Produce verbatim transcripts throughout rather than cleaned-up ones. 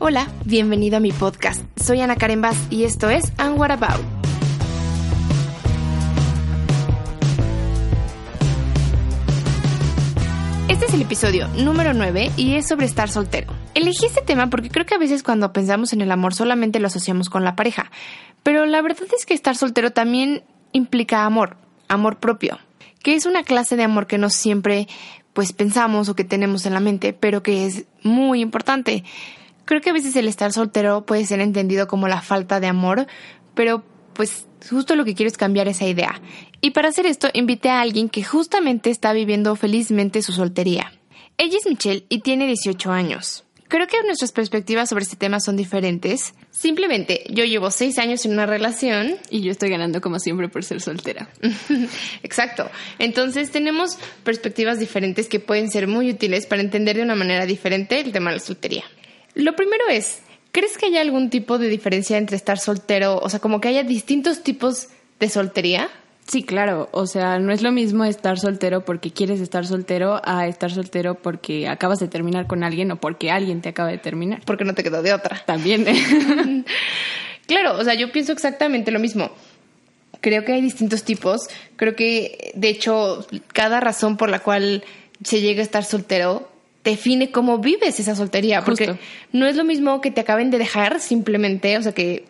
Hola, bienvenido a mi podcast. Soy Ana Karen Baz y esto es And What About. Este es el episodio número nueve y es sobre estar soltero. Elegí este tema porque creo que a veces cuando pensamos en el amor solamente lo asociamos con la pareja, pero la verdad es que estar soltero también implica amor, amor propio, que es una clase de amor que no siempre pues pensamos o que tenemos en la mente, pero que es muy importante. Creo que a veces el estar soltero puede ser entendido como la falta de amor, pero pues justo lo que quiero es cambiar esa idea. Y para hacer esto, invité a alguien que justamente está viviendo felizmente su soltería. Ella es Michelle y tiene dieciocho años. Creo que nuestras perspectivas sobre este tema son diferentes. Simplemente, yo llevo seis años en una relación. Y yo estoy ganando como siempre por ser soltera. Exacto. Entonces, tenemos perspectivas diferentes que pueden ser muy útiles para entender de una manera diferente el tema de la soltería. Lo primero es, ¿crees que hay algún tipo de diferencia entre estar soltero? O sea, como que haya distintos tipos de soltería. Sí, claro. O sea, no es lo mismo estar soltero porque quieres estar soltero a estar soltero porque acabas de terminar con alguien o porque alguien te acaba de terminar. Porque no te quedó de otra. También. ¿eh? Claro, o sea, yo pienso exactamente lo mismo. Creo que hay distintos tipos. Creo que, de hecho, cada razón por la cual se llega a estar soltero define cómo vives esa soltería. Justo. Porque no es lo mismo que te acaben de dejar simplemente, o sea, que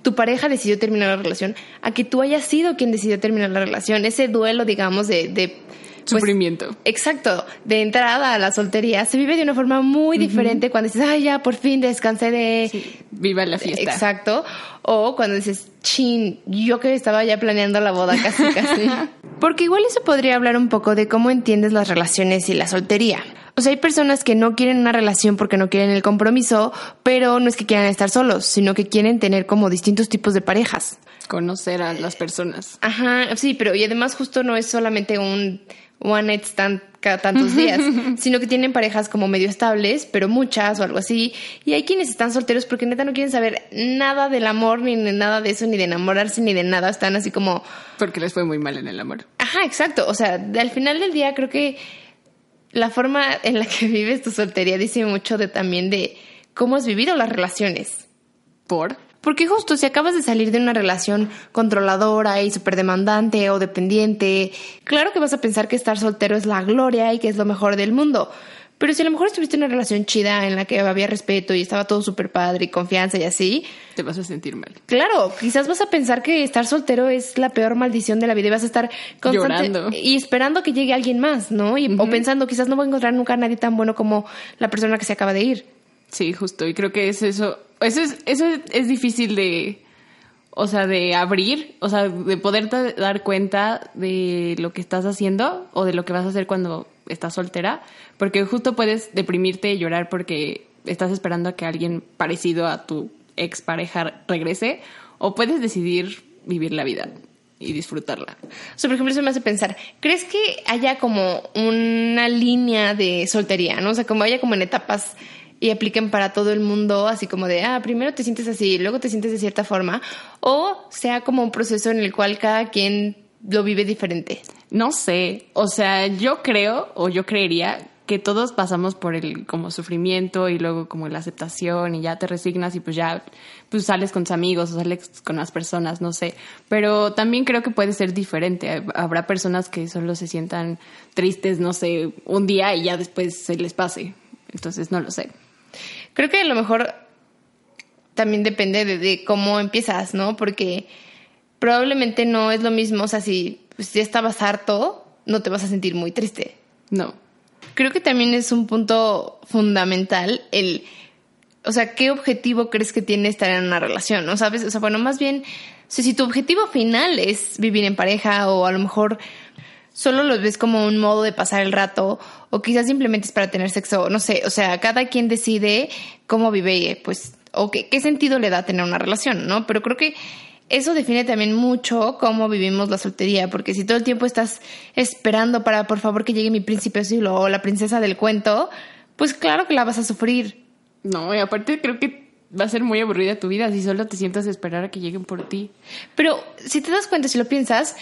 tu pareja decidió terminar la relación, a que tú hayas sido quien decidió terminar la relación. Ese duelo, digamos, de... de pues, sufrimiento. Exacto. De entrada a la soltería. Se vive de una forma muy uh-huh. diferente cuando dices, ay, ya, por fin descansé de... Sí. Viva la fiesta. Exacto. O cuando dices, chin, yo que estaba ya planeando la boda casi, casi. Porque igual eso podría hablar un poco de cómo entiendes las relaciones y la soltería. O sea, hay personas que no quieren una relación porque no quieren el compromiso, pero no es que quieran estar solos, sino que quieren tener como distintos tipos de parejas. Conocer a las personas. Ajá, sí, pero y además justo no es solamente un one night stand cada tantos días, sino que tienen parejas como medio estables, pero muchas o algo así. Y hay quienes están solteros porque neta no quieren saber nada del amor, ni de nada de eso, ni de enamorarse, ni de nada. Están así como... Porque les fue muy mal en el amor. Ajá, exacto. O sea, al final del día creo que la forma en la que vives tu soltería dice mucho de también de cómo has vivido las relaciones. ¿Por? Porque justo si acabas de salir de una relación controladora y súper demandante o dependiente, claro que vas a pensar que estar soltero es la gloria y que es lo mejor del mundo. Pero si a lo mejor estuviste en una relación chida en la que había respeto y estaba todo súper padre y confianza y así, te vas a sentir mal. Claro, quizás vas a pensar que estar soltero es la peor maldición de la vida y vas a estar constante llorando y esperando que llegue alguien más, ¿no? Y, uh-huh. O pensando, quizás no voy a encontrar nunca a nadie tan bueno como la persona que se acaba de ir. Sí, justo. Y creo que es eso. Eso es, eso es difícil de, o sea, de abrir, o sea, de poderte dar cuenta de lo que estás haciendo o de lo que vas a hacer cuando estás soltera, porque justo puedes deprimirte y llorar porque estás esperando a que alguien parecido a tu expareja regrese, o puedes decidir vivir la vida y disfrutarla. O sea, por ejemplo, eso me hace pensar, ¿crees que haya como una línea de soltería, ¿no? O sea, como haya como en etapas y apliquen para todo el mundo, así como de, ah, primero te sientes así, luego te sientes de cierta forma, o sea como un proceso en el cual cada quien lo vive diferente? No sé, o sea, yo creo, o yo creería que todos pasamos por el como sufrimiento y luego como la aceptación y ya te resignas y pues ya pues sales con tus amigos o sales con las personas, no sé. Pero también creo que puede ser diferente. Habrá personas que solo se sientan tristes, no sé, un día y ya después se les pase. Entonces no lo sé. Creo que a lo mejor también depende de, de cómo empiezas, ¿no? Porque probablemente no es lo mismo. O sea, si, pues, ya estabas harto, no te vas a sentir muy triste. No. Creo que también es un punto fundamental el... O sea, ¿qué objetivo crees que tiene estar en una relación? ¿No sabes? O sea, bueno, más bien, si, si tu objetivo final es vivir en pareja o a lo mejor solo los ves como un modo de pasar el rato, o quizás simplemente es para tener sexo, no sé. O sea, cada quien decide cómo vive, pues, o qué, qué sentido le da tener una relación, ¿no? Pero creo que eso define también mucho cómo vivimos la soltería, porque si todo el tiempo estás esperando para, por favor, que llegue mi príncipe azul o la princesa del cuento, pues claro que la vas a sufrir. No, y aparte creo que va a ser muy aburrida tu vida si solo te sientas a esperar a que lleguen por ti. Pero si te das cuenta, si lo piensas,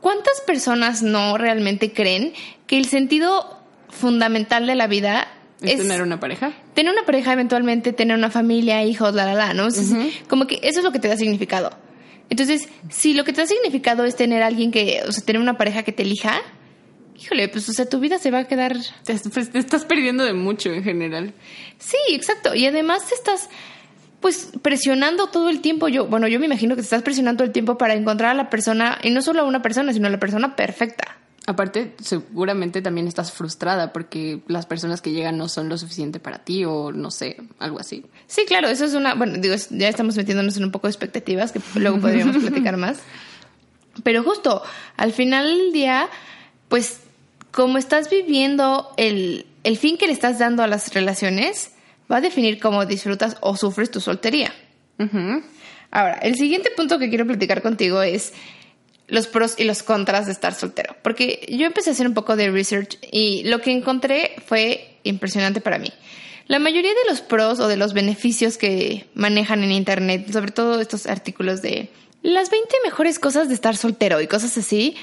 ¿cuántas personas no realmente creen que el sentido fundamental de la vida es, ¿Es tener una pareja? Tener una pareja, eventualmente tener una familia, hijos, la, la, la, ¿no? Entonces, uh-huh. Como que eso es lo que te da significado. Entonces, si lo que te da significado es tener a alguien que, o sea, tener una pareja que te elija, híjole, pues, o sea, tu vida se va a quedar... Te, pues, te estás perdiendo de mucho en general. Sí, exacto. Y además te estás, pues, presionando todo el tiempo. Yo, bueno, yo me imagino que te estás presionando todo el tiempo para encontrar a la persona, y no solo a una persona, sino a la persona perfecta. Aparte, seguramente también estás frustrada porque las personas que llegan no son lo suficiente para ti, o no sé, algo así. Sí, claro, eso es una... Bueno, digo, ya estamos metiéndonos en un poco de expectativas que luego podríamos platicar más. Pero justo, al final del día, pues, como estás viviendo el, el fin que le estás dando a las relaciones, va a definir cómo disfrutas o sufres tu soltería. Uh-huh. Ahora, el siguiente punto que quiero platicar contigo es los pros y los contras de estar soltero. Porque yo empecé a hacer un poco de research y lo que encontré fue impresionante para mí. La mayoría de los pros o de los beneficios que manejan en internet, sobre todo estos artículos de las veinte mejores cosas de estar soltero y cosas así,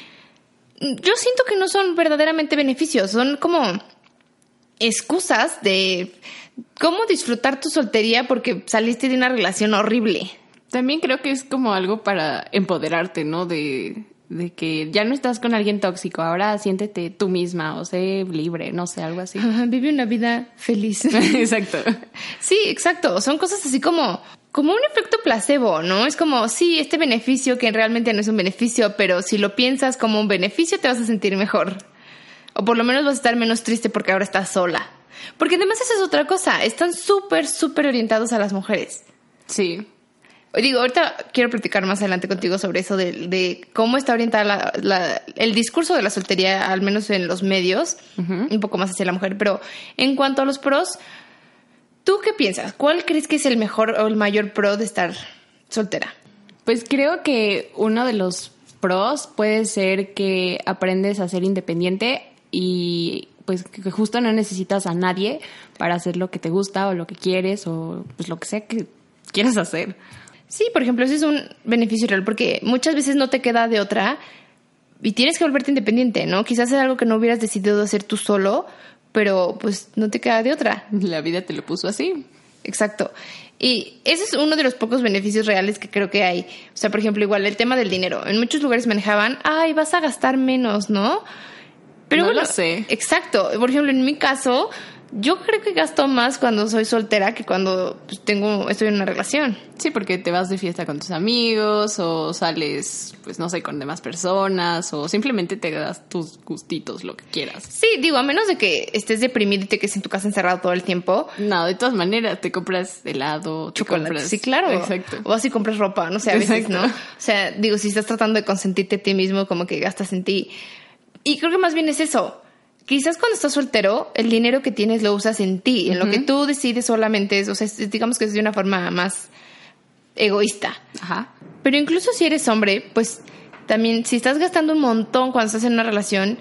yo siento que no son verdaderamente beneficios, son como excusas de cómo disfrutar tu soltería porque saliste de una relación horrible. También creo que es como algo para empoderarte, ¿no? De, de que ya no estás con alguien tóxico, ahora siéntete tú misma o sé libre, no sé, algo así. Uh, vive una vida feliz. Exacto. Sí, exacto. Son cosas así como, como un efecto placebo, ¿no? Es como, sí, este beneficio que realmente no es un beneficio, pero si lo piensas como un beneficio te vas a sentir mejor. O por lo menos vas a estar menos triste porque ahora estás sola. Porque además esa es otra cosa. Están súper, súper orientados a las mujeres. Sí. Digo, ahorita quiero platicar más adelante contigo sobre eso de, de cómo está orientada la, la, el discurso de la soltería, al menos en los medios, uh-huh. Un poco más hacia la mujer. Pero en cuanto a los pros, ¿tú qué piensas? ¿Cuál crees que es el mejor o el mayor pro de estar soltera? Pues creo que uno de los pros puede ser que aprendes a ser independiente y pues que justo no necesitas a nadie para hacer lo que te gusta o lo que quieres o pues lo que sea que quieras hacer. Sí, por ejemplo, ese es un beneficio real porque muchas veces no te queda de otra y tienes que volverte independiente, ¿no? Quizás es algo que no hubieras decidido hacer tú solo, pero pues no te queda de otra. La vida te lo puso así. Exacto. Y ese es uno de los pocos beneficios reales que creo que hay. O sea, por ejemplo, igual el tema del dinero. En muchos lugares manejaban, ay, vas a gastar menos, ¿no? Pero no bueno, lo sé. Exacto. Por ejemplo, en mi caso, yo creo que gasto más cuando soy soltera que cuando tengo estoy en una relación. Sí, porque te vas de fiesta con tus amigos o sales, pues no sé, con demás personas o simplemente te das tus gustitos, lo que quieras. Sí, digo, a menos de que estés deprimido y te quedes en tu casa encerrado todo el tiempo. No, de todas maneras, te compras helado, chocolate. Compras... Sí, claro. Exacto. O así compras ropa, no sé, a veces, exacto. ¿No? O sea, digo, si estás tratando de consentirte a ti mismo, como que gastas en ti. Y creo que más bien es eso. Quizás cuando estás soltero, el dinero que tienes lo usas en ti, en uh-huh. Lo que tú decides solamente es, o sea, digamos que es de una forma más egoísta. Ajá. Pero incluso si eres hombre, pues también si estás gastando un montón cuando estás en una relación,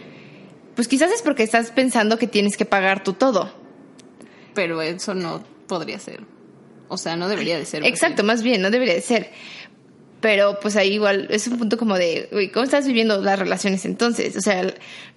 pues quizás es porque estás pensando que tienes que pagar tú todo. Pero eso no podría ser. O sea, no debería de ser. Exacto, más bien, no debería de ser. Pero pues ahí igual es un punto como de, uy, ¿cómo estás viviendo las relaciones entonces? O sea,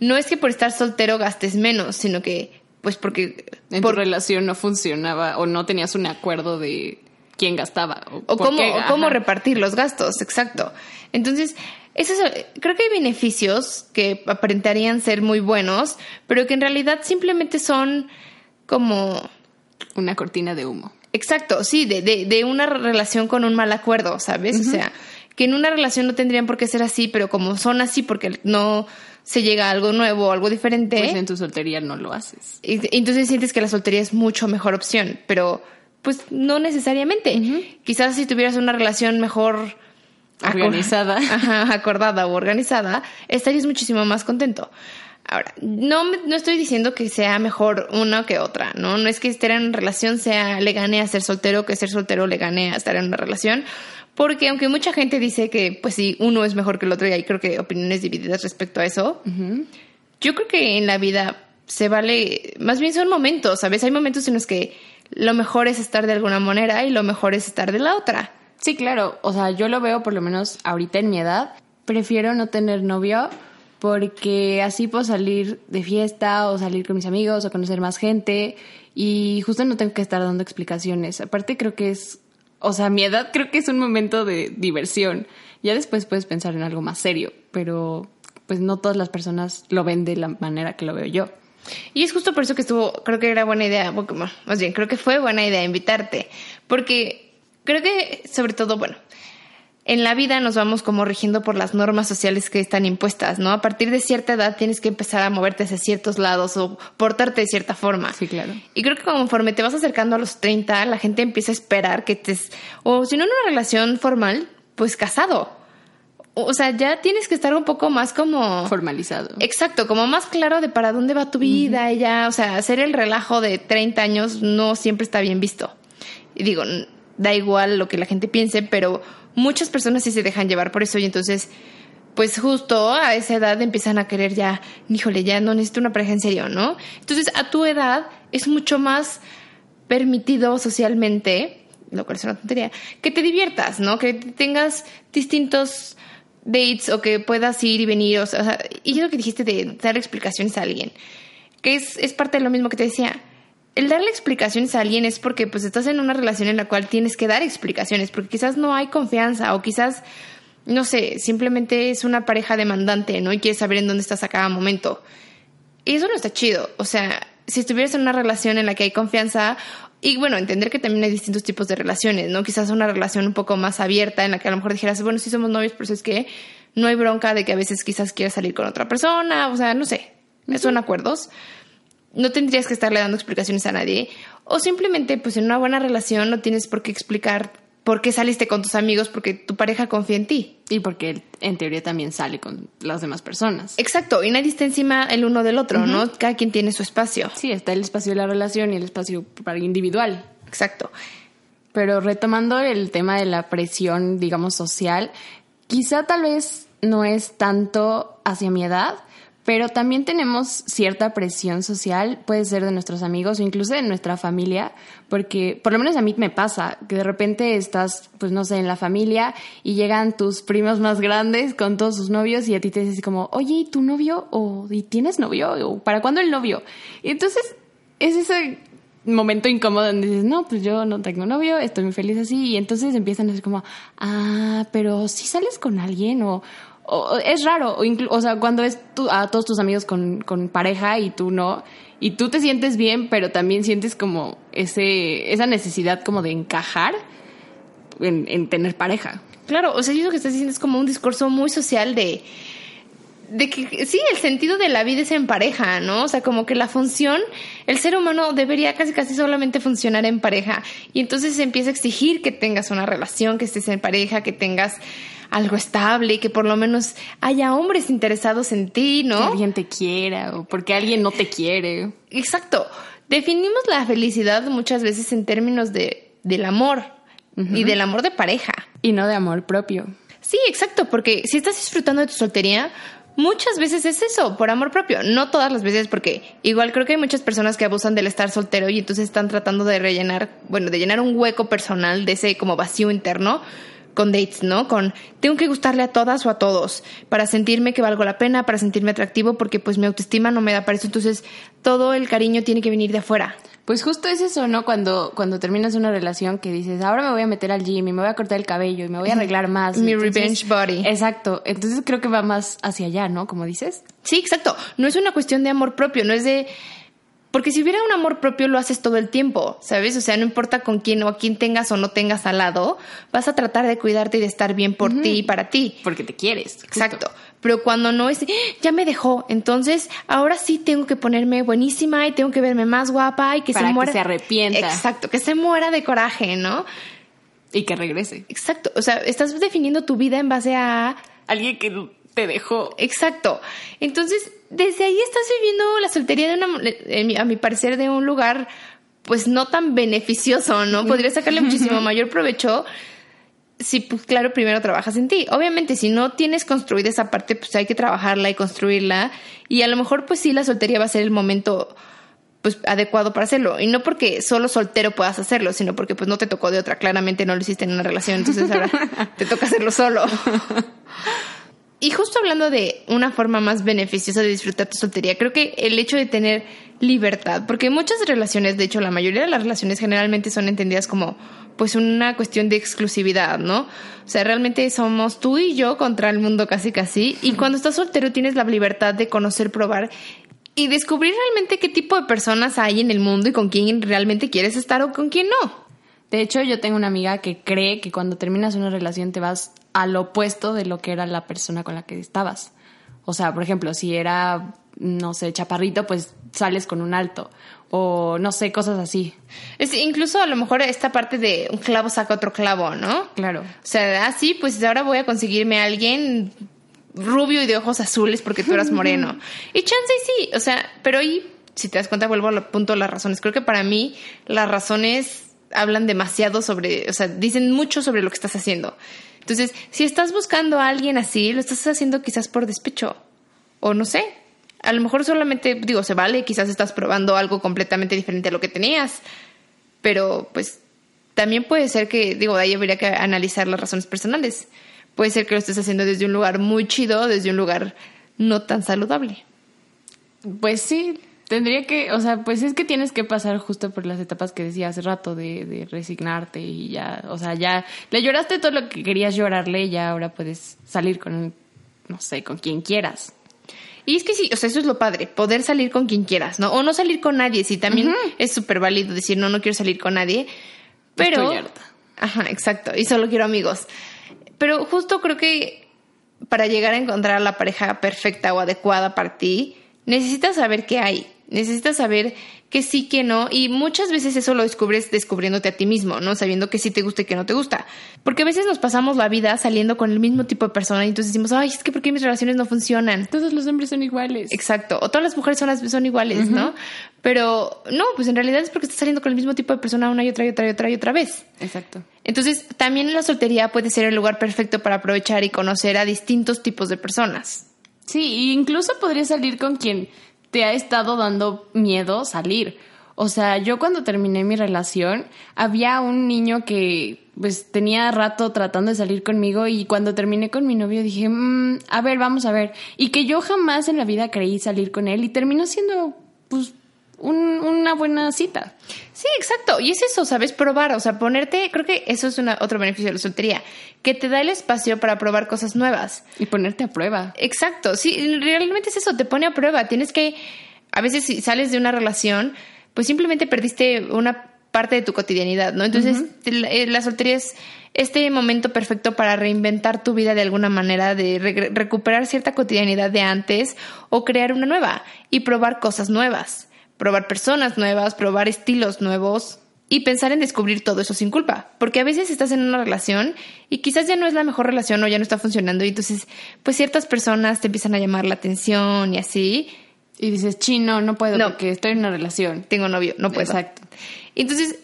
no es que por estar soltero gastes menos, sino que pues porque... En por... tu relación no funcionaba o no tenías un acuerdo de quién gastaba. O, o, cómo, o cómo repartir los gastos, exacto. Entonces, eso es, creo que hay beneficios que aparentarían ser muy buenos, pero que en realidad simplemente son como... Una cortina de humo. Exacto, sí, de, de, de una relación con un mal acuerdo, ¿sabes? Uh-huh. O sea, que en una relación no tendrían por qué ser así, pero como son así porque no se llega a algo nuevo o algo diferente... Pues en tu soltería no lo haces. Y, y entonces sientes que la soltería es mucho mejor opción, pero pues no necesariamente. Uh-huh. Quizás si tuvieras una relación mejor organizada. Ajá, acordada o organizada, estarías muchísimo más contento. Ahora, no, me, no estoy diciendo que sea mejor una que otra, ¿no? No es que estar en una relación sea, le gane a ser soltero, que ser soltero le gane a estar en una relación. Porque aunque mucha gente dice que, pues sí, uno es mejor que el otro, y ahí creo que opiniones divididas respecto a eso, uh-huh. Yo creo que en la vida se vale... Más bien son momentos, ¿sabes? Hay momentos en los que lo mejor es estar de alguna manera y lo mejor es estar de la otra. Sí, claro. O sea, yo lo veo, por lo menos ahorita en mi edad, prefiero no tener novio... Porque así puedo salir de fiesta o salir con mis amigos o conocer más gente. Y justo no tengo que estar dando explicaciones. Aparte creo que es... O sea, a mi edad creo que es un momento de diversión. Ya después puedes pensar en algo más serio. Pero pues no todas las personas lo ven de la manera que lo veo yo. Y es justo por eso que estuvo... Creo que era buena idea. Bueno, más bien, creo que fue buena idea invitarte. Porque creo que sobre todo, bueno... En la vida nos vamos como rigiendo por las normas sociales que están impuestas, ¿no? A partir de cierta edad tienes que empezar a moverte hacia ciertos lados o portarte de cierta forma. Sí, claro. Y creo que conforme te vas acercando a los treinta, la gente empieza a esperar que estés... O si no en una relación formal, pues casado. O sea, ya tienes que estar un poco más como... Formalizado. Exacto, como más claro de para dónde va tu vida, uh-huh. Y ya... O sea, hacer el relajo de treinta años no siempre está bien visto. Y digo... Da igual lo que la gente piense, pero muchas personas sí se dejan llevar por eso. Y entonces, pues justo a esa edad empiezan a querer ya, híjole, ya no necesito una pareja en serio, ¿no? Entonces, a tu edad es mucho más permitido socialmente, lo cual es una tontería, que te diviertas, ¿no? Que tengas distintos dates o que puedas ir y venir. O sea, y es lo que dijiste de dar explicaciones a alguien, que es, es parte de lo mismo que te decía. El darle explicaciones a alguien es porque pues estás en una relación en la cual tienes que dar explicaciones, porque quizás no hay confianza o quizás, no sé, simplemente es una pareja demandante, ¿no? Y quieres saber en dónde estás a cada momento. Y eso no está chido. O sea, si estuvieras en una relación en la que hay confianza, y bueno, entender que también hay distintos tipos de relaciones, ¿no? Quizás una relación un poco más abierta en la que a lo mejor dijeras, bueno, sí somos novios, pero es que no hay bronca de que a veces quizás quieras salir con otra persona, o sea, no sé, son acuerdos. No tendrías que estarle dando explicaciones a nadie. O simplemente, pues en una buena relación no tienes por qué explicar por qué saliste con tus amigos, porque tu pareja confía en ti. Y porque él, en teoría, también sale con las demás personas. Exacto. Y nadie está encima el uno del otro, uh-huh. ¿No? Cada quien tiene su espacio. Sí, está el espacio de la relación y el espacio individual. Exacto. Pero retomando el tema de la presión, digamos, social, quizá tal vez no es tanto hacia mi edad, pero también tenemos cierta presión social, puede ser de nuestros amigos o incluso de nuestra familia, porque por lo menos a mí me pasa que de repente estás, pues no sé, en la familia y llegan tus primos más grandes con todos sus novios y a ti te dices como, oye, ¿y tu novio? ¿O y tienes novio? ¿O para cuándo el novio? Y entonces es ese momento incómodo donde dices, no, pues yo no tengo novio, estoy muy feliz así. Y entonces empiezan a decir como, ah, pero si sales con alguien o... O, es raro, o, inclu- o sea, cuando ves tu- a todos tus amigos con, con pareja y tú no, y tú te sientes bien, pero también sientes como ese esa necesidad como de encajar en, en tener pareja. Claro, o sea, yo lo que estás diciendo es como un discurso muy social de, de que sí, el sentido de la vida es en pareja, ¿no? O sea, como que la función, el ser humano debería casi casi solamente funcionar en pareja, y entonces se empieza a exigir que tengas una relación, que estés en pareja, que tengas... algo estable y que por lo menos haya hombres interesados en ti, ¿no? Que alguien te quiera o porque alguien no te quiere. Exacto. Definimos la felicidad muchas veces en términos de del amor, uh-huh. Y del amor de pareja. Y no de amor propio. Sí, exacto, porque si estás disfrutando de tu soltería, muchas veces es eso, por amor propio. No todas las veces, porque igual creo que hay muchas personas que abusan del estar soltero y entonces están tratando de rellenar, bueno, de llenar un hueco personal de ese como vacío interno, con dates, ¿no? Con tengo que gustarle a todas o a todos para sentirme que valgo la pena, para sentirme atractivo, porque pues mi autoestima no me da para eso. Entonces todo el cariño tiene que venir de afuera. Pues justo es eso, ¿no? Cuando, cuando terminas una relación que dices, ahora me voy a meter al gym y me voy a cortar el cabello y me voy a arreglar más. Mi entonces, revenge body. Exacto. Entonces creo que va más hacia allá, ¿no? Como dices. Sí, exacto. No es una cuestión de amor propio, no es de... Porque si hubiera un amor propio lo haces todo el tiempo, ¿sabes? O sea, no importa con quién o a quién tengas o no tengas al lado, vas a tratar de cuidarte y de estar bien por uh-huh. ti y para ti. Porque te quieres. Exacto. Justo. Pero cuando no es, ¡Ah! Ya me dejó, entonces ahora sí tengo que ponerme buenísima y tengo que verme más guapa y que para se muera. Para que se arrepienta. Exacto, que se muera de coraje, ¿no? Y que regrese. Exacto. O sea, estás definiendo tu vida en base a... alguien que te dejó. Exacto. Entonces, desde ahí estás viviendo la soltería, de una, en mi, a mi parecer, de un lugar pues no tan beneficioso, ¿no? Podría sacarle muchísimo mayor provecho si, pues claro, primero trabajas en ti. Obviamente, si no tienes construida esa parte, pues hay que trabajarla y construirla. Y a lo mejor, pues sí, la soltería va a ser el momento... pues adecuado para hacerlo, y no porque solo soltero puedas hacerlo, sino porque pues no te tocó de otra, claramente no lo hiciste en una relación, entonces ahora te toca hacerlo solo. Y justo hablando de una forma más beneficiosa de disfrutar tu soltería, creo que el hecho de tener libertad, porque muchas relaciones, de hecho la mayoría de las relaciones generalmente son entendidas como pues una cuestión de exclusividad, ¿no? O sea, realmente somos tú y yo contra el mundo casi casi, y cuando estás soltero tienes la libertad de conocer, probar y descubrir realmente qué tipo de personas hay en el mundo y con quién realmente quieres estar o con quién no. De hecho, yo tengo una amiga que cree que cuando terminas una relación te vas al opuesto de lo que era la persona con la que estabas. O sea, por ejemplo, si era, no sé, chaparrito, pues sales con un alto. O no sé, cosas así. Es incluso a lo mejor esta parte de un clavo saca otro clavo, ¿no? Claro. O sea, así, ah, pues ahora voy a conseguirme a alguien... rubio y de ojos azules porque tú eras moreno. Y chance sí, o sea, pero ahí, si te das cuenta, vuelvo al punto de las razones. Creo que para mí las razones hablan demasiado sobre, o sea, dicen mucho sobre lo que estás haciendo. Entonces, si estás buscando a alguien así, lo estás haciendo quizás por despecho. O no sé, a lo mejor solamente, digo, se vale, quizás estás probando algo completamente diferente a lo que tenías. Pero, pues, también puede ser que, digo, de ahí habría que analizar las razones personales. Puede ser que lo estés haciendo desde un lugar muy chido, desde un lugar no tan saludable. Pues sí, tendría que... O sea, pues es que tienes que pasar justo por las etapas que decía hace rato de, de resignarte y ya... O sea, ya le lloraste todo lo que querías llorarle y ya ahora puedes salir con, no sé, con quien quieras. Y es que sí, o sea, eso es lo padre, poder salir con quien quieras, ¿no? O no salir con nadie, sí, también uh-huh. es súper válido decir, no, no quiero salir con nadie, pero... Estoy harta. Ajá, exacto, y solo quiero amigos. Pero justo creo que para llegar a encontrar a la pareja perfecta o adecuada para ti, necesitas saber qué hay. Necesitas saber que sí, que no. Y muchas veces eso lo descubres descubriéndote a ti mismo, ¿no? Sabiendo que sí te gusta y que no te gusta. Porque a veces nos pasamos la vida saliendo con el mismo tipo de persona y entonces decimos, ay, es que ¿por qué mis relaciones no funcionan? Todos los hombres son iguales. Exacto. O todas las mujeres son, las, son iguales, uh-huh. ¿no? Pero no, pues en realidad es porque estás saliendo con el mismo tipo de persona una y otra y otra y otra y otra vez. Exacto. Entonces también la soltería puede ser el lugar perfecto para aprovechar y conocer a distintos tipos de personas. Sí, incluso podrías salir con quien... te ha estado dando miedo salir. O sea, yo cuando terminé mi relación, había un niño que pues tenía rato tratando de salir conmigo y cuando terminé con mi novio dije, mmm, a ver, vamos a ver. Y que yo jamás en la vida creí salir con él y terminó siendo pues un, una buena cita. Sí, exacto. Y es eso, ¿sabes? Probar, o sea, ponerte... Creo que eso es una, otro beneficio de la soltería, que te da el espacio para probar cosas nuevas. Y ponerte a prueba. Exacto. Sí, realmente es eso, te pone a prueba. Tienes que... A veces si sales de una relación, pues simplemente perdiste una parte de tu cotidianidad, ¿no? Entonces, uh-huh. la, la soltería es este momento perfecto para reinventar tu vida de alguna manera, de re- recuperar cierta cotidianidad de antes o crear una nueva y probar cosas nuevas. Probar personas nuevas, probar estilos nuevos y pensar en descubrir todo eso sin culpa. Porque a veces estás en una relación y quizás ya no es la mejor relación o ya no está funcionando y entonces pues ciertas personas te empiezan a llamar la atención y así. Y dices, chino, no puedo no, porque estoy en una relación. Tengo novio, no puedo. Exacto. Entonces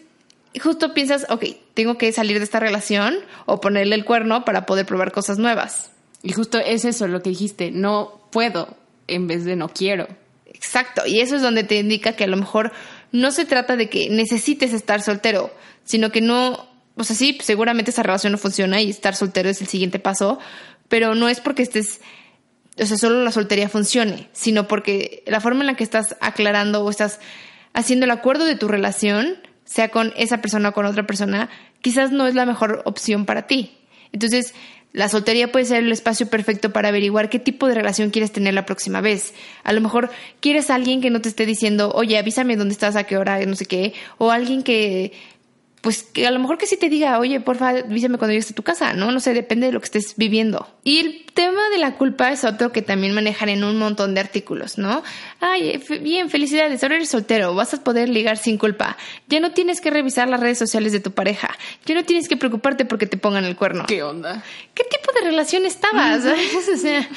justo piensas, ok, tengo que salir de esta relación o ponerle el cuerno para poder probar cosas nuevas. Y justo es eso lo que dijiste, no puedo en vez de no quiero. Exacto, y eso es donde te indica que a lo mejor no se trata de que necesites estar soltero, sino que no, o sea, sí, seguramente esa relación no funciona y estar soltero es el siguiente paso, pero no es porque estés, o sea, solo la soltería funcione, sino porque la forma en la que estás aclarando o estás haciendo el acuerdo de tu relación, sea con esa persona o con otra persona, quizás no es la mejor opción para ti. Entonces, la soltería puede ser el espacio perfecto para averiguar qué tipo de relación quieres tener la próxima vez. A lo mejor quieres a alguien que no te esté diciendo, oye, avísame dónde estás, a qué hora, no sé qué. O alguien que pues que a lo mejor que sí te diga, oye, porfa, avísame cuando llegues a tu casa, ¿no? No sé, depende de lo que estés viviendo. Y el tema de la culpa es otro que también manejan en un montón de artículos, ¿no? Ay, bien, felicidades, ahora eres soltero, vas a poder ligar sin culpa. Ya no tienes que revisar las redes sociales de tu pareja. Ya no tienes que preocuparte porque te pongan el cuerno. ¿Qué onda? ¿Qué tipo de relación estabas? Mm-hmm. O sea,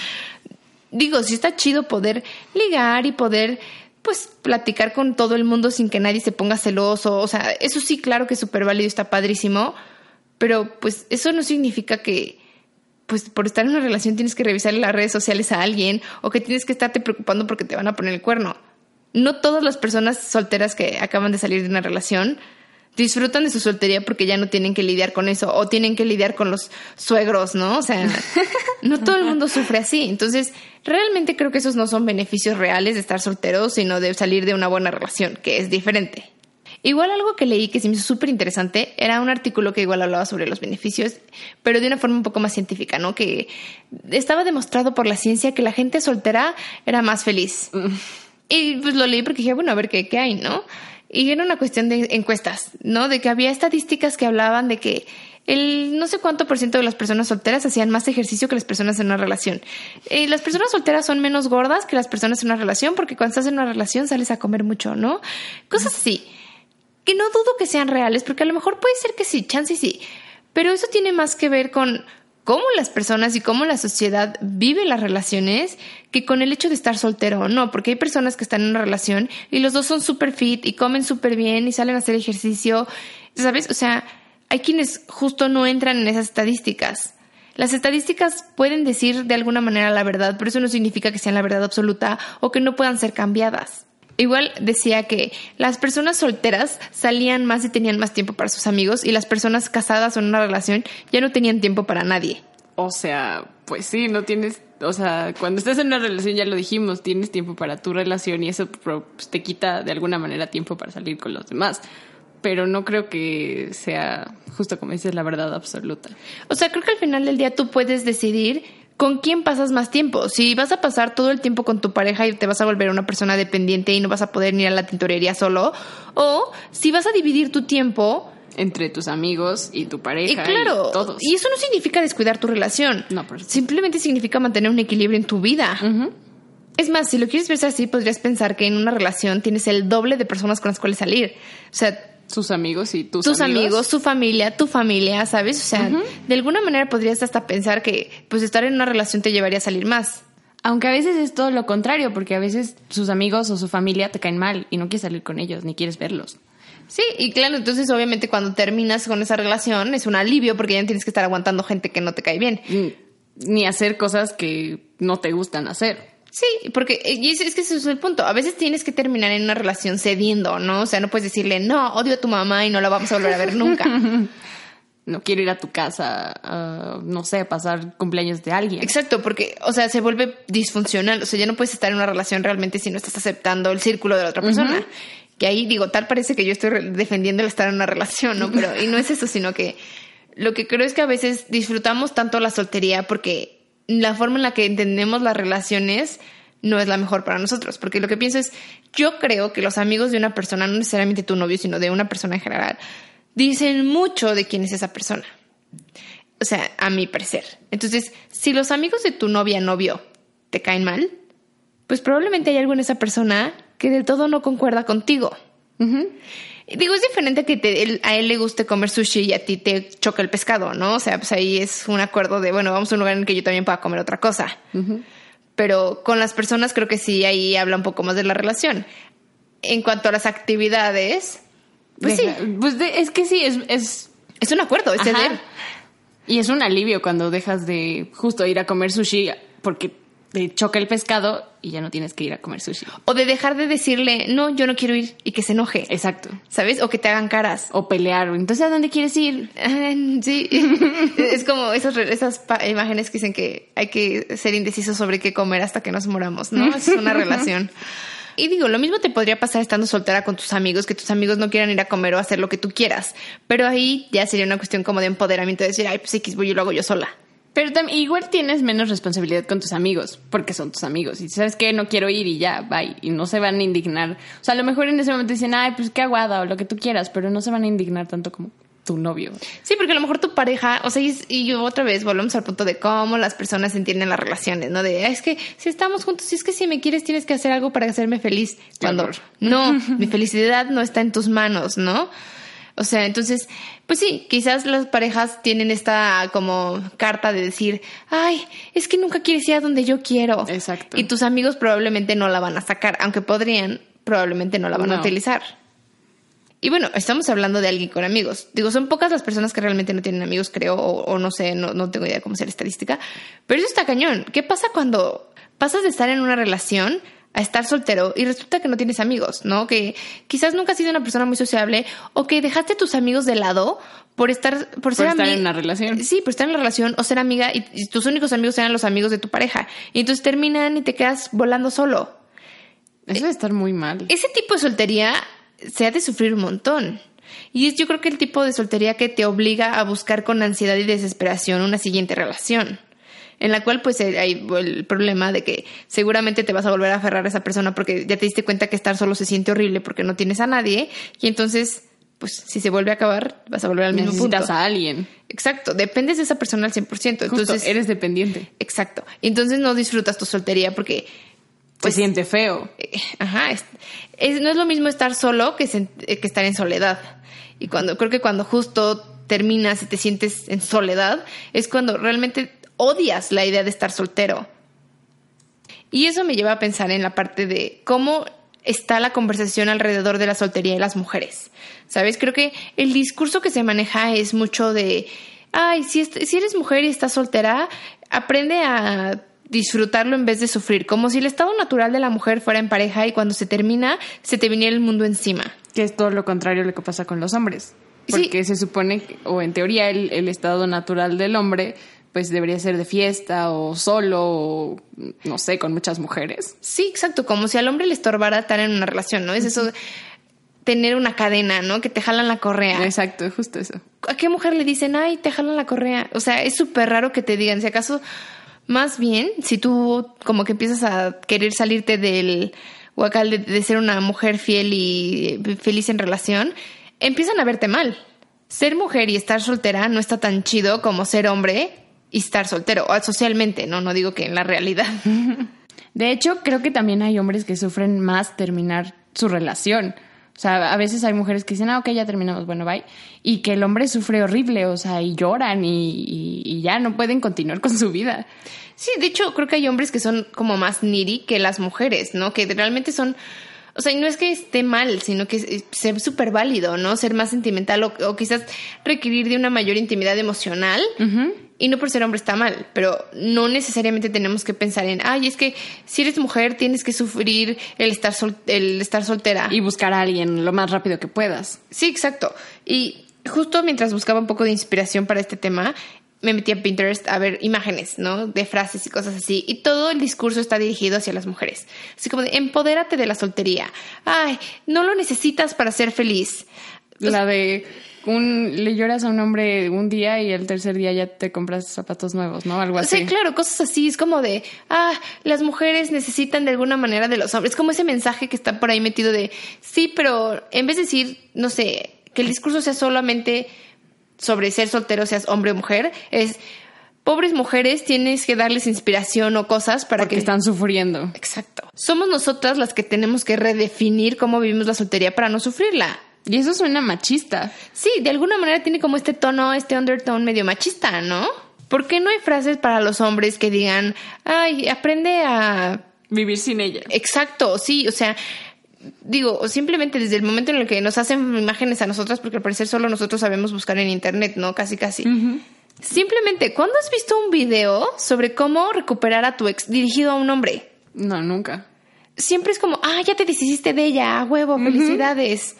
digo, sí está chido poder ligar y poder... pues platicar con todo el mundo sin que nadie se ponga celoso. O sea, eso sí, claro que es súper válido, está padrísimo. Pero pues eso no significa que pues por estar en una relación tienes que revisar las redes sociales a alguien o que tienes que estarte preocupando porque te van a poner el cuerno. No todas las personas solteras que acaban de salir de una relación disfrutan de su soltería porque ya no tienen que lidiar con eso o tienen que lidiar con los suegros, ¿no? O sea, no todo el mundo sufre así. Entonces, realmente creo que esos no son beneficios reales de estar solteros, sino de salir de una buena relación, que es diferente. Igual algo que leí que se me hizo súper interesante era un artículo que igual hablaba sobre los beneficios, pero de una forma un poco más científica, ¿no? Que estaba demostrado por la ciencia que la gente soltera era más feliz. Y pues lo leí porque dije, bueno, a ver qué, qué hay, ¿no? Y era una cuestión de encuestas, ¿no? De que había estadísticas que hablaban de que el no sé cuánto por ciento de las personas solteras hacían más ejercicio que las personas en una relación. Eh, las personas solteras son menos gordas que las personas en una relación porque cuando estás en una relación sales a comer mucho, ¿no? Cosas así. Que no dudo que sean reales porque a lo mejor puede ser que sí, chance y sí. Pero eso tiene más que ver con cómo las personas y cómo la sociedad vive las relaciones que con el hecho de estar soltero o no, porque hay personas que están en una relación y los dos son súper fit y comen súper bien y salen a hacer ejercicio, ¿sabes? O sea, hay quienes justo no entran en esas estadísticas. Las estadísticas pueden decir de alguna manera la verdad, pero eso no significa que sean la verdad absoluta o que no puedan ser cambiadas. Igual decía que las personas solteras salían más y tenían más tiempo para sus amigos y las personas casadas o en una relación ya no tenían tiempo para nadie. O sea, pues sí, no tienes... O sea, cuando estás en una relación, ya lo dijimos, tienes tiempo para tu relación y eso pues, te quita de alguna manera tiempo para salir con los demás. Pero no creo que sea, justo como dices, la verdad absoluta. O sea, creo que al final del día tú puedes decidir... ¿con quién pasas más tiempo? Si vas a pasar todo el tiempo con tu pareja y te vas a volver una persona dependiente y no vas a poder ir a la tintorería solo, o si vas a dividir tu tiempo... entre tus amigos y tu pareja y, claro, y todos. Y eso no significa descuidar tu relación. No, por supuesto. Simplemente significa mantener un equilibrio en tu vida. Uh-huh. Es más, si lo quieres ver así, podrías pensar que en una relación tienes el doble de personas con las cuales salir. O sea... sus amigos y tus, tus amigos. amigos, su familia, tu familia, ¿sabes? O sea, uh-huh. de alguna manera podrías hasta pensar que pues estar en una relación te llevaría a salir más. Aunque a veces es todo lo contrario, porque a veces sus amigos o su familia te caen mal y no quieres salir con ellos, ni quieres verlos. Sí, y claro, entonces obviamente cuando terminas con esa relación es un alivio porque ya no tienes que estar aguantando gente que no te cae bien. Ni, ni hacer cosas que no te gustan hacer. Sí, porque es que ese es el punto. A veces tienes que terminar en una relación cediendo, ¿no? O sea, no puedes decirle, no, odio a tu mamá y no la vamos a volver a ver nunca. No quiero ir a tu casa, uh, no sé, pasar cumpleaños de alguien. Exacto, porque, o sea, se vuelve disfuncional. O sea, ya no puedes estar en una relación realmente si no estás aceptando el círculo de la otra persona. Uh-huh. Que ahí, digo, tal parece que yo estoy defendiendo el estar en una relación, ¿no? Pero, y no es eso, sino que lo que creo es que a veces disfrutamos tanto la soltería porque... la forma en la que entendemos las relaciones no es la mejor para nosotros. Porque lo que pienso es, yo creo que los amigos de una persona, no necesariamente tu novio, sino de una persona en general, dicen mucho de quién es esa persona. O sea, a mi parecer. Entonces, si los amigos de tu novia, novio, te caen mal, pues probablemente hay algo en esa persona que del todo no concuerda contigo. Uh-huh. Digo, es diferente que te, él, a él le guste comer sushi y a ti te choca el pescado, ¿no? O sea, pues ahí es un acuerdo de, bueno, vamos a un lugar en el que yo también pueda comer otra cosa. Uh-huh. Pero con las personas creo que sí, ahí habla un poco más de la relación. En cuanto a las actividades, pues deja, sí. Pues de, es que sí, es... Es, es un acuerdo, es ceder. Y es un alivio cuando dejas de justo ir a comer sushi porque... te choca el pescado y ya no tienes que ir a comer sushi. O de dejar de decirle, no, yo no quiero ir y que se enoje. Exacto. ¿Sabes? O que te hagan caras. O pelear. Entonces, ¿a dónde quieres ir? Sí. Es como esas, esas pa- imágenes que dicen que hay que ser indecisos sobre qué comer hasta que nos moramos, ¿no? Es una relación. Y digo, lo mismo te podría pasar estando soltera con tus amigos, que tus amigos no quieran ir a comer o hacer lo que tú quieras. Pero ahí ya sería una cuestión como de empoderamiento, de decir, ay, pues X, voy, yo lo hago yo sola. Pero tam- igual tienes menos responsabilidad con tus amigos, porque son tus amigos. Y sabes que no quiero ir y ya, bye. Y no se van a indignar. O sea, a lo mejor en ese momento dicen, ay, pues qué aguada o lo que tú quieras, pero no se van a indignar tanto como tu novio. Sí, porque a lo mejor tu pareja, o sea, y, y yo otra vez volvemos al punto de cómo las personas entienden las relaciones, ¿no? De, es que si estamos juntos, si es que si me quieres tienes que hacer algo para hacerme feliz. Cuando no, mi felicidad no está en tus manos, ¿no? O sea, entonces, pues sí, quizás las parejas tienen esta como carta de decir, ay, es que nunca quieres ir a donde yo quiero. Exacto. Y tus amigos probablemente no la van a sacar, aunque podrían, probablemente no la van no. a utilizar. Y bueno, estamos hablando de alguien con amigos. Digo, son pocas las personas que realmente no tienen amigos, creo, o, o no sé, no, no tengo idea de cómo sea la estadística. Pero eso está cañón. ¿Qué pasa cuando pasas de estar en una relación a estar soltero y resulta que no tienes amigos, ¿no? Que quizás nunca has sido una persona muy sociable o que dejaste a tus amigos de lado por estar por, por ser estar ami- en la relación. Sí, por estar en la relación o ser amiga y, y tus únicos amigos eran los amigos de tu pareja. Y entonces terminan y te quedas volando solo. Eso debe estar muy mal. Ese tipo de soltería se ha de sufrir un montón. Y es yo creo que el tipo de soltería que te obliga a buscar con ansiedad y desesperación una siguiente relación. En la cual pues hay el problema de que seguramente te vas a volver a aferrar a esa persona porque ya te diste cuenta que estar solo se siente horrible porque no tienes a nadie y entonces pues si se vuelve a acabar vas a volver al mismo punto. Necesitas a alguien. Exacto, dependes de esa persona al cien por ciento. Justo, entonces eres dependiente. Exacto, entonces no disfrutas tu soltería porque pues, se siente feo. Eh, ajá, es, es, no es lo mismo estar solo que, se, eh, que estar en soledad. Y cuando creo que cuando justo terminas y te sientes en soledad es cuando realmente odias la idea de estar soltero. Y eso me lleva a pensar en la parte de cómo está la conversación alrededor de la soltería y las mujeres. ¿Sabes? Creo que el discurso que se maneja es mucho de, ay, si, est- si eres mujer y estás soltera, aprende a disfrutarlo en vez de sufrir. Como si el estado natural de la mujer fuera en pareja y cuando se termina, se te viniera el mundo encima. Que es todo lo contrario a lo que pasa con los hombres. Porque sí. Se supone, o en teoría, el, el estado natural del hombre pues debería ser de fiesta o solo o, no sé, con muchas mujeres. Sí, exacto. Como si al hombre le estorbara estar en una relación, ¿no? Es eso, uh-huh. Tener una cadena, ¿no? Que te jalan la correa. Exacto, justo eso. ¿A qué mujer le dicen, ay, te jalan la correa? O sea, es súper raro que te digan. Si acaso, más bien, si tú como que empiezas a querer salirte del huacal de, de ser una mujer fiel y feliz en relación, empiezan a verte mal. Ser mujer y estar soltera no está tan chido como ser hombre y estar soltero, o socialmente, ¿no? No digo que en la realidad. De hecho, creo que también hay hombres que sufren más terminar su relación. O sea, a veces hay mujeres que dicen, ah, ok, ya terminamos, bueno, bye. Y que el hombre sufre horrible, o sea, y lloran y, y, y ya no pueden continuar con su vida. Sí, de hecho, creo que hay hombres que son como más needy que las mujeres, ¿no? Que realmente son... O sea, no es que esté mal, sino que es ser súper válido, ¿no? Ser más sentimental o, o quizás requerir de una mayor intimidad emocional. Uh-huh. Y no por ser hombre está mal, pero no necesariamente tenemos que pensar en, ay, es que si eres mujer tienes que sufrir el estar sol- el estar soltera. Y buscar a alguien lo más rápido que puedas. Sí, exacto. Y justo mientras buscaba un poco de inspiración para este tema, me metí a Pinterest a ver imágenes, ¿no? De frases y cosas así. Y todo el discurso está dirigido hacia las mujeres. Así como de, empodérate de la soltería. Ay, no lo necesitas para ser feliz. La de, un, le lloras a un hombre un día y el tercer día ya te compras zapatos nuevos, ¿no? Algo así. Sí, claro, cosas así. Es como de, ah, las mujeres necesitan de alguna manera de los hombres. Es como ese mensaje que está por ahí metido de, sí, pero en vez de decir, no sé, que el discurso sea solamente sobre ser soltero, seas hombre o mujer, es pobres mujeres, tienes que darles inspiración o cosas para porque que están sufriendo. Exacto. Somos nosotras las que tenemos que redefinir cómo vivimos la soltería para no sufrirla. Y eso suena machista. Sí, de alguna manera tiene como este tono, este undertone medio machista, ¿no? ¿Por qué no hay frases para los hombres que digan, ay, aprende a vivir sin ella? Exacto, sí, o sea, digo, simplemente desde el momento en el que nos hacen imágenes a nosotras, porque al parecer solo nosotros sabemos buscar en internet, ¿no? Casi, casi. Uh-huh. Simplemente, ¿cuándo has visto un video sobre cómo recuperar a tu ex dirigido a un hombre? No, nunca. Siempre es como, ah, ya te deshiciste de ella, huevo, uh-huh. Felicidades.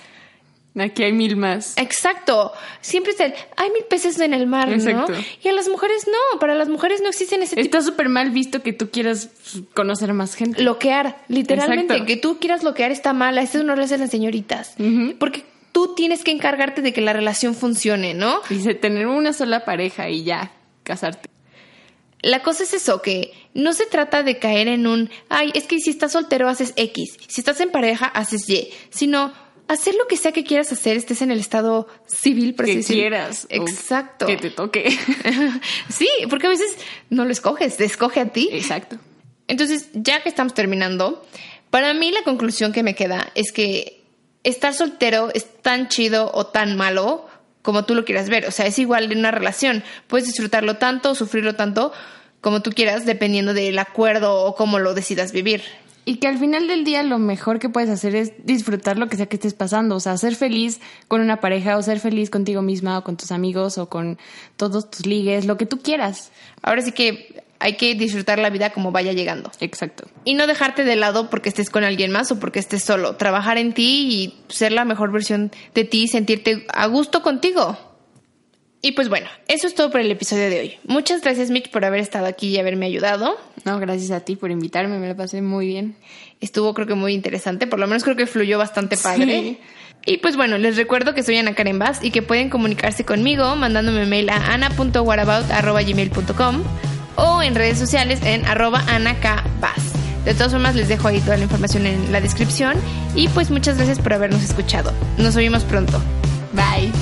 Aquí hay mil más. Exacto. Siempre está el, hay mil peces en el mar, exacto, ¿no? Y a las mujeres no. Para las mujeres no existen ese tipo. Está súper mal visto que tú quieras conocer más gente. Loquear. Literalmente. Exacto. Que tú quieras loquear está mal. A esto no lo hacen las señoritas. Uh-huh. Porque tú tienes que encargarte de que la relación funcione, ¿no? Y de tener una sola pareja y ya casarte. la cosa es eso, que no se trata de caer en un, ay, es que si estás soltero haces X, si estás en pareja haces Y, sino hacer lo que sea que quieras hacer, estés en el estado civil, preciso. Que quieras. Exacto. Que te toque. Sí, porque a veces no lo escoges, te escoge a ti. Exacto. Entonces, ya que estamos terminando, para mí la conclusión que me queda es que estar soltero es tan chido o tan malo como tú lo quieras ver. O sea, es igual en una relación. Puedes disfrutarlo tanto o sufrirlo tanto como tú quieras, dependiendo del acuerdo o cómo lo decidas vivir. Y que al final del día lo mejor que puedes hacer es disfrutar lo que sea que estés pasando. O sea, ser feliz con una pareja o ser feliz contigo misma o con tus amigos o con todos tus ligues, lo que tú quieras. Ahora sí que hay que disfrutar la vida como vaya llegando. Exacto. Y no dejarte de lado porque estés con alguien más o porque estés solo. Trabajar en ti y ser la mejor versión de ti, sentirte a gusto contigo. Y pues bueno, eso es todo por el episodio de hoy. Muchas gracias, Mitch, por haber estado aquí y haberme ayudado. No, gracias a ti por invitarme, me la pasé muy bien. Estuvo creo que muy interesante, por lo menos creo que fluyó bastante padre. Sí. Y pues bueno, les recuerdo que soy Ana Karen Baz y que pueden comunicarse conmigo mandándome mail a ana punto whatabout arroba gmail punto com o en redes sociales en arroba anakbaz. De todas formas, les dejo ahí toda la información en la descripción. Y pues muchas gracias por habernos escuchado. Nos oímos pronto. Bye.